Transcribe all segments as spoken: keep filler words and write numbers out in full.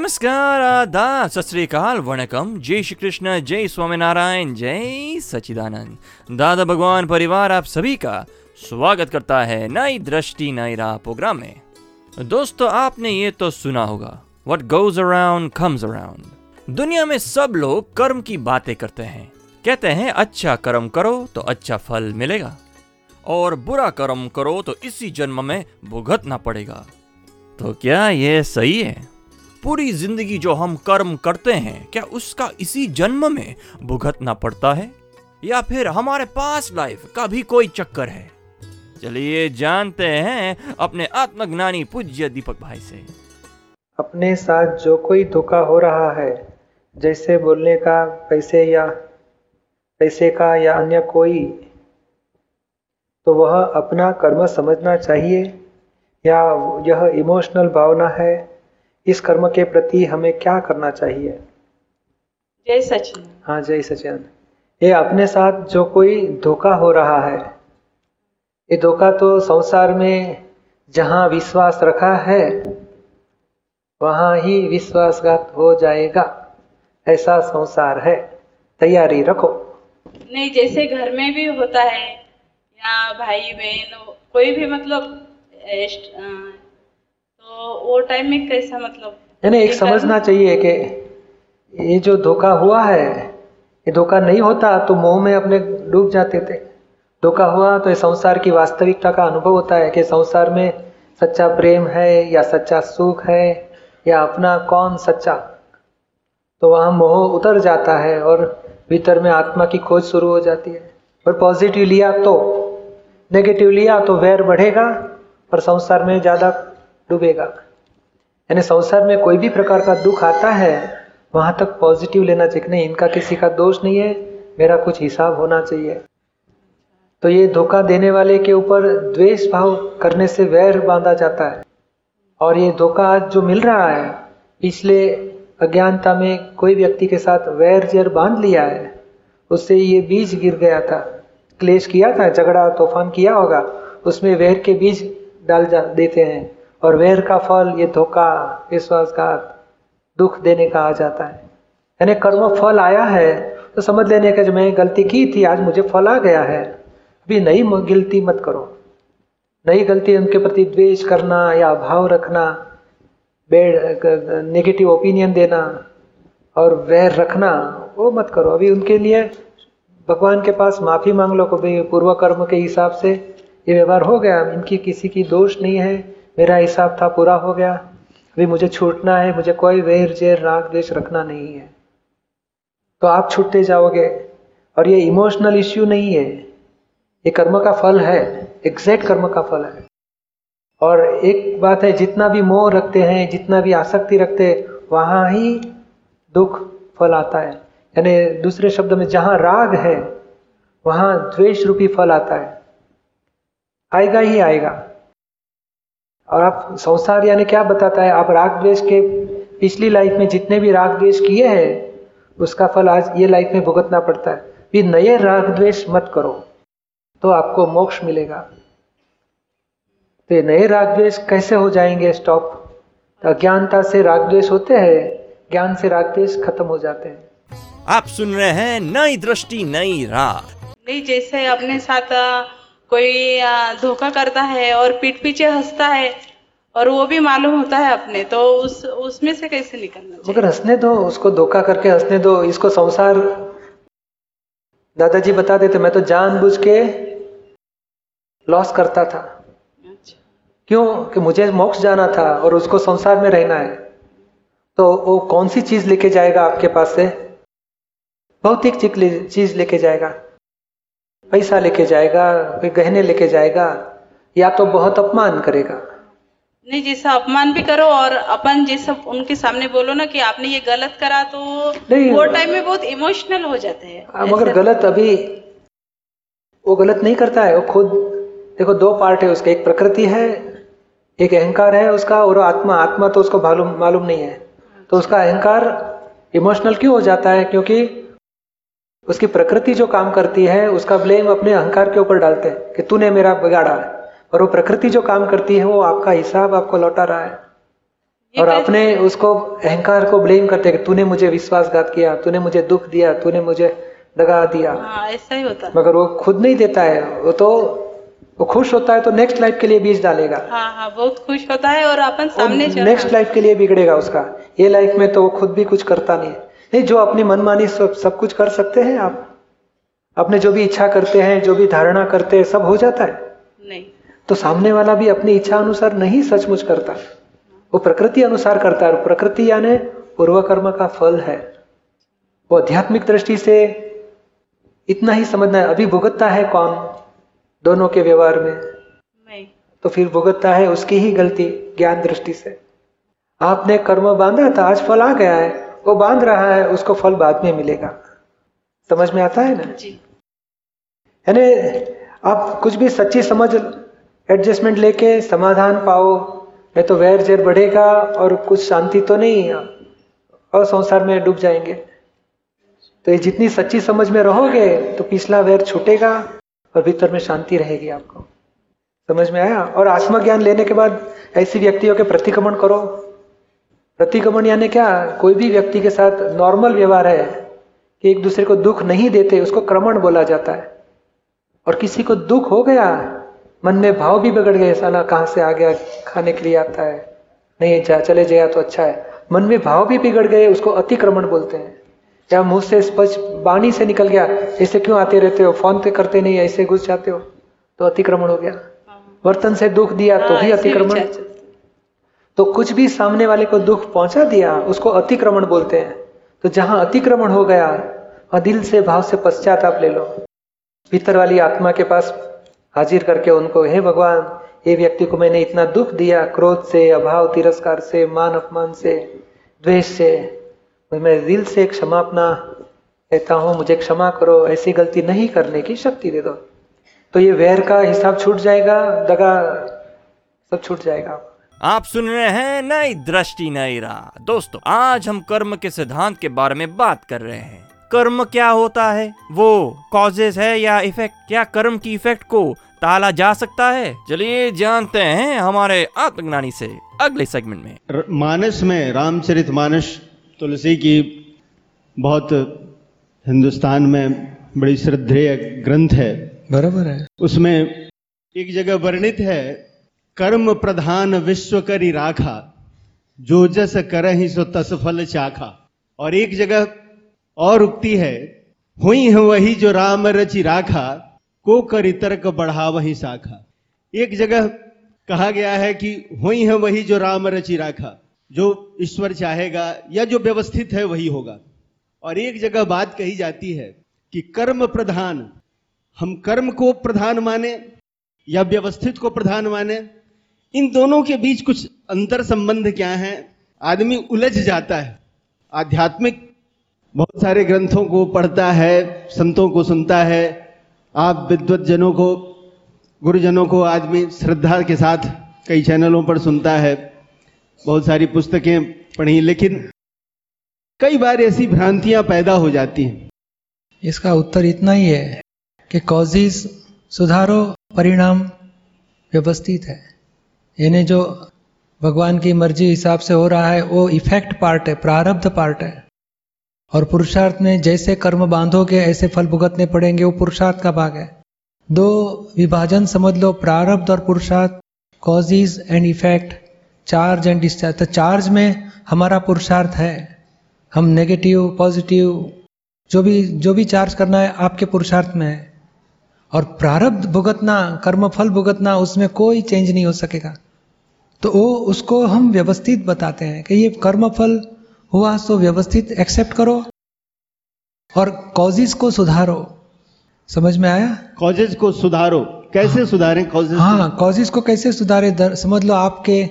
नमस्कार, आदाब, सत श्री अकाल, वणकम, जय श्री कृष्ण, जय स्वामीनारायण, जय सच्चिदानंद। दादा भगवान परिवार आप सभी का स्वागत करता है नई दृष्टि नई राह प्रोग्राम में। दोस्तों, आपने ये तो सुना होगा, what goes around comes around. दुनिया में सब लोग कर्म की बातें करते हैं, कहते हैं अच्छा कर्म करो तो अच्छा फल मिलेगा और बुरा कर्म करो तो इसी जन्म में भुगतना पड़ेगा। तो क्या ये सही है? पूरी जिंदगी जो हम कर्म करते हैं, क्या उसका इसी जन्म में भुगतना पड़ता है या फिर हमारे पास लाइफ का भी कोई चक्कर है? चलिए जानते हैं अपने आत्मज्ञानी पूज्य दीपक भाई से। अपने साथ जो कोई धोखा हो रहा है, जैसे बोलने का, पैसे या पैसे का या अन्य कोई, तो वह अपना कर्म समझना चाहिए या यह इमोशनल भावना है? इस कर्म के प्रति हमें क्या करना चाहिए? जय सचिन। हाँ, जय सचिन। ये अपने साथ जो कोई धोखा हो रहा है, ये धोखा तो संसार में जहाँ विश्वास रखा है वहाँ ही विश्वासघात हो जाएगा, ऐसा संसार है। तैयारी रखो। नहीं, जैसे घर में भी होता है या भाई बहन कोई भी, मतलब एस्ट, आ... तो वो टाइम में कैसा, मतलब यानी एक समझना चाहिए कि ये जो धोखा हुआ है, ये धोखा नहीं होता तो मोह में अपने डूब जाते थे। धोखा हुआ तो ये संसार की वास्तविकता का अनुभव होता है कि संसार में सच्चा प्रेम है या सच्चा सुख है या अपना कौन सच्चा, तो वहाँ मोह उतर जाता है और भीतर में आत्मा की खोज शुरू हो जाती है। और पॉजिटिव लिया तो, नेगेटिव लिया तो वैर बढ़ेगा और संसार में ज़्यादा डूबेगा। यानी संसार में कोई भी प्रकार का दुख आता है, वहां तक पॉजिटिव लेना चाहिए, नहीं इनका किसी का दोष नहीं है, मेरा कुछ हिसाब होना चाहिए। तो ये धोखा देने वाले के ऊपर द्वेष भाव करने से वैर बांधा जाता है। और ये धोखा आज जो मिल रहा है, पिछले अज्ञानता में कोई व्यक्ति के साथ वैर जर बांध लिया है, उससे ये बीज गिर गया था, क्लेश किया था, झगड़ा तूफान किया होगा, उसमें वैर के बीज डाल देते हैं और वैर का फल ये धोखा, विश्वासघात, दुख देने का आ जाता है। यानी कर्म फल आया है तो समझ लेने का, जो मैंने गलती की थी आज मुझे फल आ गया है, अभी नई गलती मत करो। नई गलती उनके प्रति द्वेष करना या भाव रखना, बेड नेगेटिव ओपिनियन देना और वैर रखना, वो मत करो। अभी उनके लिए भगवान के पास माफ़ी मांग लो, कभी पूर्व कर्म के हिसाब से ये व्यवहार हो गया, इनकी किसी की दोष नहीं है, मेरा हिसाब था पूरा हो गया, अभी मुझे छूटना है, मुझे कोई वैर जेर राग द्वेष रखना नहीं है, तो आप छूटते जाओगे। और ये इमोशनल इश्यू नहीं है, ये कर्म का फल है, एग्जैक्ट कर्म का फल है। और एक बात है, जितना भी मोह रखते हैं, जितना भी आसक्ति रखते हैं, वहाँ ही दुख फल आता है। यानी दूसरे शब्द में, जहाँ राग है वहाँ द्वेष रूपी फल आता है, आएगा ही आएगा। और आप संसार यानी क्या बताता है, आप राग द्वेष के, पिछली लाइफ में जितने भी राग द्वेष किए हैं उसका फल आज ये लाइफ में भुगतना पड़ता है। भी नए राग द्वेष मत करो तो आपको मोक्ष मिलेगा। तो ये नए राग द्वेष कैसे हो जाएंगे स्टॉप? तो अज्ञानता से राग द्वेष होते हैं, ज्ञान से राग द्वेष खत्म हो जाते हैं। आप सुन रहे हैं नई दृष्टि नई राह। नहीं, जैसे अपने साथ कोई धोखा करता है और पीठ पीछे हंसता है और वो भी मालूम होता है अपने, तो उस उसमें से कैसे निकलना चाहिए? मगर हंसने दो उसको, धोखा करके हंसने दो इसको। संसार दादाजी बता देते, मैं तो जानबूझ के लॉस करता था। अच्छा। क्यों? कि मुझे मोक्ष जाना था और उसको संसार में रहना है, तो वो कौन सी चीज लेके जाएगा आपके पास से? भौतिक चीज लेके जाएगा, पैसा लेके जाएगा, कोई गहने लेके जाएगा, या तो बहुत अपमान करेगा। नहीं, जैसा अपमान भी करो और अपन जैसा उनके सामने बोलो ना कि आपने ये गलत करा, तो वो टाइम में बहुत इमोशनल हो जाते हैं। मगर गलत, अभी वो गलत नहीं करता है, वो खुद देखो, दो पार्ट है उसके, एक प्रकृति है, एक अहंकार है उसका, और आत्मा, आत्मा तो उसको मालूम मालूम नहीं है। तो उसका अहंकार इमोशनल क्यों हो जाता है? क्योंकि उसकी प्रकृति जो काम करती है उसका ब्लेम अपने अहंकार के ऊपर डालते हैं कि तूने मेरा बिगाड़ा, और वो प्रकृति जो काम करती है वो आपका हिसाब आपको लौटा रहा है। और आपने उसको अहंकार को ब्लेम करते कि तूने मुझे विश्वासघात किया, तूने मुझे दुख दिया, तूने मुझे दगा दिया। हाँ, ऐसा ही होता है। मगर वो खुद नहीं देता है, वो तो वो खुश होता है तो नेक्स्ट लाइफ के लिए बीज डालेगा। हाँ, हाँ, बहुत खुश होता है और अपन सामने नेक्स्ट लाइफ के लिए बिगड़ेगा उसका। ये लाइफ में तो वो खुद भी कुछ करता नहीं है। नहीं, जो अपनी मनमानी सब सब कुछ कर सकते हैं आप, अपने जो भी इच्छा करते हैं, जो भी धारणा करते हैं, सब हो जाता है। नहीं तो सामने वाला भी अपनी इच्छा अनुसार नहीं सचमुच करता, वो प्रकृति अनुसार करता है। प्रकृति यानी पूर्व कर्म का फल है। वो आध्यात्मिक दृष्टि से इतना ही समझना है। अभी भुगतता है कौन दोनों के व्यवहार में? नहीं। तो फिर भुगतता है उसकी ही गलती। ज्ञान दृष्टि से आपने कर्म बांधा था, आज फल आ गया है। वो बांध रहा है, उसको फल बाद में मिलेगा। समझ में आता है ना जी? यानी आप कुछ भी सच्ची समझ एडजस्टमेंट लेके समाधान पाओ, नहीं तो वैर जैर बढ़ेगा और कुछ शांति तो नहीं है और संसार में डूब जाएंगे। तो ये जितनी सच्ची समझ में रहोगे तो पिछला वैर छूटेगा और भीतर में शांति रहेगी। आपको समझ में आया? और आत्मज्ञान लेने के बाद ऐसी व्यक्तियों के प्रतिक्रमण करो। प्रतिक्रमण यानी क्या? कोई भी व्यक्ति के साथ नॉर्मल व्यवहार है कि एक दूसरे को दुख नहीं देते, उसको क्रमण बोला जाता है। और किसी को दुख हो गया, मन में भाव भी बिगड़ गए, साला कहाँ से आ गया, खाने के लिए आता है, नहीं जा, चले जाया तो अच्छा है, मन में भाव भी बिगड़ गए, उसको अतिक्रमण बोलते हैं। या मुंह से स्पष्ट वाणी से निकल गया, ऐसे क्यों आते रहते हो, फोन पे करते नहीं, ऐसे घुस जाते हो, तो अतिक्रमण हो गया। वर्तन से दुख दिया तो भी अतिक्रमण। तो कुछ भी सामने वाले को दुख पहुंचा दिया, उसको अतिक्रमण बोलते हैं। तो जहां अतिक्रमण हो गया, वहां दिल से भाव से पश्चाताप ले लो, भीतर वाली आत्मा के पास हाजिर करके उनको, हे भगवान, ये व्यक्ति को मैंने इतना दुख दिया, क्रोध से, अभाव, तिरस्कार से, मान अपमान से, द्वेष से, मैं दिल से क्षमा अपना कहता हूँ, मुझे क्षमा करो, ऐसी गलती नहीं करने की शक्ति दे दो। तो ये वैर का हिसाब छूट जाएगा, दगा सब छूट जाएगा। आप सुन रहे हैं नई दृष्टि नई राह। दोस्तों, आज हम कर्म के सिद्धांत के बारे में बात कर रहे हैं। कर्म क्या होता है? वो कॉजेस है या इफेक्ट? क्या कर्म की इफेक्ट को टाला जा सकता है? चलिए जानते हैं हमारे आत्मज्ञानी से अगले सेगमेंट में। मानस में, रामचरित मानस, तुलसी की बहुत हिंदुस्तान में बड़ी श्रद्धेय ग्रंथ है, बराबर है। उसमें एक जगह वर्णित है, कर्म प्रधान विश्व करी राखा, जो जस करहि सो तस फल चाखा। और एक जगह और उक्ति है, हुई है वही जो राम रचि राखा, को करि तर्क बढ़ा वही शाखा। एक जगह कहा गया है कि हुई है वही जो राम रचि राखा, जो ईश्वर चाहेगा या जो व्यवस्थित है वही होगा। और एक जगह बात कही जाती है कि कर्म प्रधान, हम कर्म को प्रधान माने या व्यवस्थित को प्रधान माने, इन दोनों के बीच कुछ अंतर संबंध क्या है, आदमी उलझ जाता है। आध्यात्मिक बहुत सारे ग्रंथों को पढ़ता है, संतों को सुनता है, आप विद्वतजनों को, गुरुजनों को आदमी श्रद्धा के साथ कई चैनलों पर सुनता है, बहुत सारी पुस्तकें पढ़ी, लेकिन कई बार ऐसी भ्रांतियां पैदा हो जाती हैं। इसका उत्तर इतना ही है कि कॉजेस सुधारो, परिणाम व्यवस्थित है। यानी जो भगवान की मर्जी हिसाब से हो रहा है वो इफेक्ट पार्ट है, प्रारब्ध पार्ट है। और पुरुषार्थ में जैसे कर्म बांधोगे ऐसे फल भुगतने पड़ेंगे, वो पुरुषार्थ का भाग है। दो विभाजन समझ लो, प्रारब्ध और पुरुषार्थ, causes and effect, charge and discharge. तो चार्ज में हमारा पुरुषार्थ है, हम नेगेटिव पॉजिटिव जो भी जो भी चार्ज करना है आपके पुरुषार्थ में है। और प्रारब्ध भुगतना, कर्म फल भुगतना, उसमें कोई चेंज नहीं हो सकेगा। तो वो उसको हम व्यवस्थित बताते हैं कि ये कर्म फल हुआ सो व्यवस्थित एक्सेप्ट करो और कॉजेस को सुधारो। समझ में आया? कॉजेस को सुधारो, कैसे सुधारें कॉजेस? हाँ, कॉजेस को कैसे सुधारे? समझ लो आपके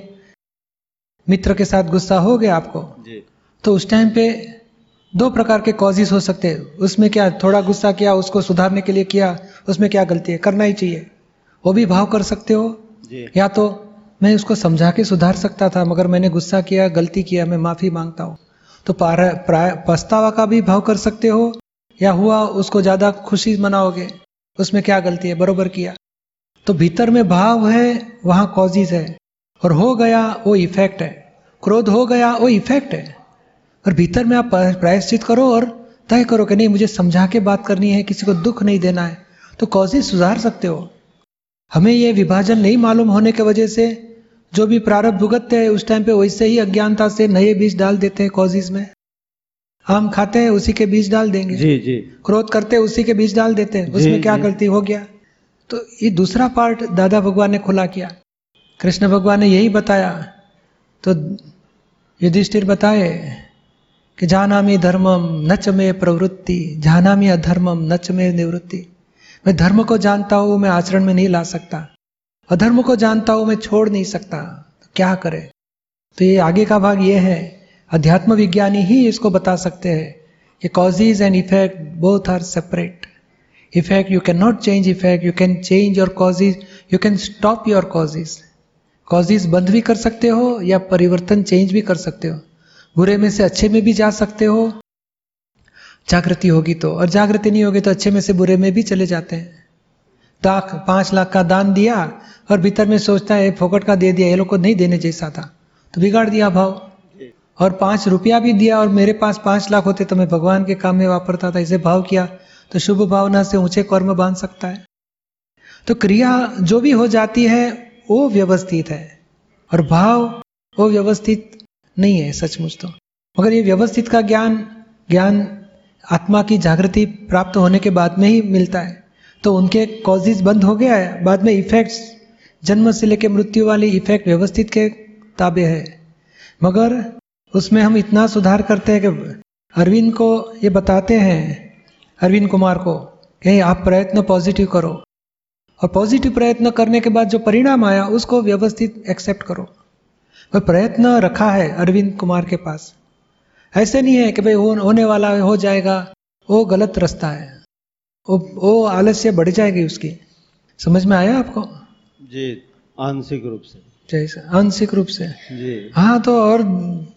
मित्र के साथ गुस्सा हो गया आपको जी। तो उस टाइम पे दो प्रकार के कॉजेस हो सकते हैं। उसमें क्या, थोड़ा गुस्सा किया, उसको सुधारने के लिए किया, उसमें क्या गलती है, करना ही चाहिए, वो भी भाव कर सकते हो जी। या तो मैं उसको समझा के सुधार सकता था, मगर मैंने गुस्सा किया, गलती किया, मैं माफी मांगता हूँ। तो पछतावा का भी भाव कर सकते हो, या हुआ उसको ज्यादा खुशी मनाओगे, उसमें क्या गलती है, बरोबर किया। तो भीतर में भाव है, वहाँ कॉजेस है, और हो गया वो इफेक्ट है। क्रोध हो गया, वो इफेक्ट है। और भीतर में आप प्रायश्चित करो और तय करो कि नहीं, मुझे समझा के बात करनी है, किसी को दुख नहीं देना है, तो कॉजेज सुधार सकते हो। हमें यह विभाजन नहीं मालूम होने की वजह से जो भी प्रारब्ध भुगतते हैं उस टाइम पे वैसे ही अज्ञानता से नए बीज डाल देते हैं कॉजेज में। आम खाते हैं उसी के बीज डाल देंगे, जी जी। क्रोध करते हैं उसी के बीज डाल देते हैं, उसमें क्या गलती हो गया। तो ये दूसरा पार्ट दादा भगवान ने खुला किया, कृष्ण भगवान ने यही बताया। तो युधिष्ठिर बताए कि जानामि धर्मम नच में प्रवृत्ति, जानामि अधर्मम नच में निवृत्ति। मैं धर्म को जानता हूँ, मैं आचरण में नहीं ला सकता, अधर्म को जानता हूँ, मैं छोड़ नहीं सकता, तो क्या करे। तो ये आगे का भाग ये है, अध्यात्म विज्ञानी ही इसको बता सकते हैं कि causes and effect both are separate. Effect you can not change, effect you can change your causes, you can stop your causes. Causes बंद भी कर सकते हो या परिवर्तन चेंज भी कर सकते हो। बुरे में से अच्छे में भी जा सकते हो, जागृति होगी तो, और जागृति नहीं होगी तो अच्छे में से बुरे में भी चले जाते हैं। ताक पाँच लाख का दान दिया और भीतर में सोचता है फोकट का दे दिया, ये लोग को नहीं देने जैसा था तो बिगाड़ दिया भाव। और पाँच रुपया भी दिया और मेरे पास पाँच लाख होते तो मैं भगवान के काम में वापरता था, इसे भाव किया तो शुभ भावना से ऊंचे कर्म बांध सकता है। तो क्रिया जो भी हो जाती है वो व्यवस्थित है और भाव वो व्यवस्थित नहीं है सचमुच तो। मगर ये व्यवस्थित का ज्ञान ज्ञान आत्मा की जागृति प्राप्त होने के बाद में ही मिलता है। तो उनके कॉजेज बंद हो गया है, बाद में इफेक्ट्स जन्म से लेकर मृत्यु वाले इफेक्ट व्यवस्थित के ताबे है। मगर उसमें हम इतना सुधार करते हैं कि अरविंद को ये बताते हैं, अरविंद कुमार को, कि आप प्रयत्न पॉजिटिव करो और पॉजिटिव प्रयत्न करने के बाद जो परिणाम आया उसको व्यवस्थित एक्सेप्ट करो। भाई प्रयत्न रखा है अरविंद कुमार के पास, ऐसे नहीं है कि भाई वो होने वाला हो जाएगा, वो गलत रास्ता है, वो वो आलस्य बढ़ जाएगी उसकी। समझ में आया आपको जी? आंशिक रूप से, जैसे आंशिक रूप से जी, हाँ। तो और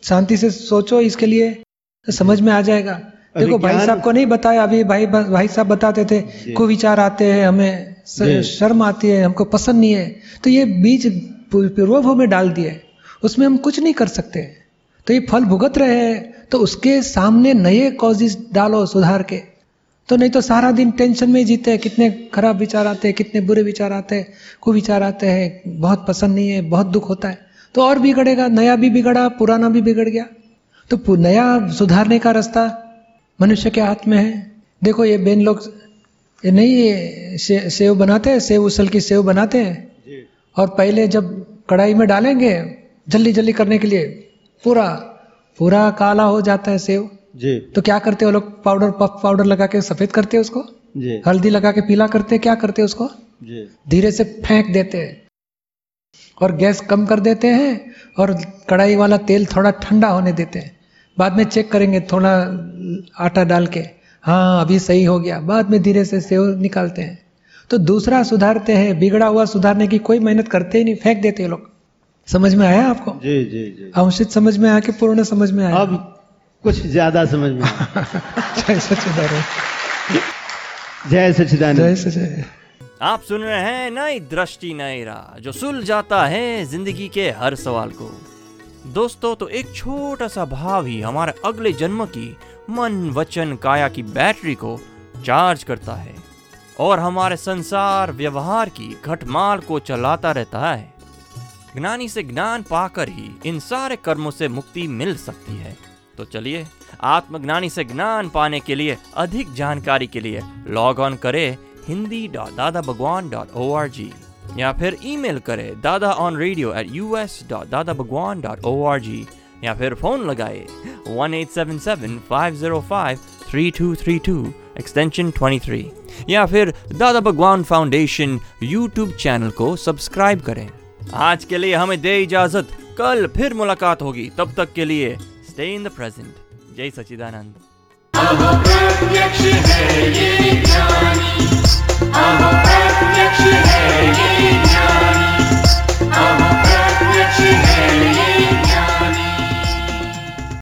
शांति से सोचो इसके लिए, तो समझ में आ जाएगा। देखो भाई साहब को नहीं बताया, अभी भाई भाई साहब बताते थे कोई विचार आते हैं, हमें शर्म आती है, हमको पसंद नहीं है, तो ये बीज पूर्वभाव में डाल दिए, उसमें हम कुछ नहीं कर सकते। तो ये फल भुगत रहे हैं, तो उसके सामने नए कॉजेज डालो सुधार के। तो नहीं तो सारा दिन टेंशन में जीते हैं, कितने खराब विचार आते हैं, कितने बुरे विचार आते हैं, कुविचार आते हैं, बहुत पसंद नहीं है, बहुत दुख होता है, तो और बिगड़ेगा, नया भी बिगड़ा, पुराना भी बिगड़ गया। तो नया सुधारने का रास्ता मनुष्य के हाथ में है। देखो ये बहन लोग ये नहीं से, सेव बनाते हैं, सेव उसल की सेव बनाते हैं, और पहले जब कढ़ाई में डालेंगे जल्दी जल्दी करने के लिए पूरा पूरा काला हो जाता है सेव जी। तो क्या करते हैं लोग, पाउडर पफ पाउडर लगा के सफेद करते हैं उसको जी, हल्दी लगा के पीला करते हैं, क्या करते हैं उसको जी, धीरे से फेंक देते हैं और गैस कम कर देते हैं और कढ़ाई वाला तेल थोड़ा ठंडा होने देते हैं, बाद में चेक करेंगे थोड़ा आटा डाल के, हाँ अभी सही हो गया, बाद में धीरे से सेव निकालते हैं। तो दूसरा सुधारते हैं, बिगड़ा हुआ सुधारने की कोई मेहनत करते ही नहीं, फेंक देते हैं लोग। समझ में आया आपको जी? जी जी। अंशित समझ में आया कि पूर्ण समझ में आया? अब कुछ ज्यादा समझ में आया। जय सच्चिदानंद, जय सच्चिदानंद, जय सच्चिदानंद। आप सुन रहे हैं नई दृष्टि नई राह, जो सुलझ जाता है जिंदगी के हर सवाल को। दोस्तों, तो एक छोटा सा भाव ही हमारे अगले जन्म की मन वचन काया की बैटरी को चार्ज करता है और हमारे संसार व्यवहार की घटमाल को चलाता रहता है। ज्ञानी से ज्ञान पाकर ही इन सारे कर्मों से मुक्ति मिल सकती है। तो चलिए, आत्मज्ञानी से ज्ञान पाने के लिए अधिक जानकारी के लिए लॉग ऑन करें Hindi dot Dada Bhagwan dot O R G, या फिर ईमेल करें Dada on radio at U S dot Dada Bhagwan dot O R G, या फिर फोन लगाए one eight seven seven five zero five three two three two extension twenty three, या फिर Dada Bhagwan foundation YouTube channel को subscribe करें। आज के लिए हमें दे इजाजत, कल फिर मुलाकात होगी, तब तक के लिए स्टे इन द प्रेजेंट। जय सच्चिदानंद। अब प्रत्यक्ष है ये ज्ञानी, अब प्रत्यक्ष है ये ज्ञानी।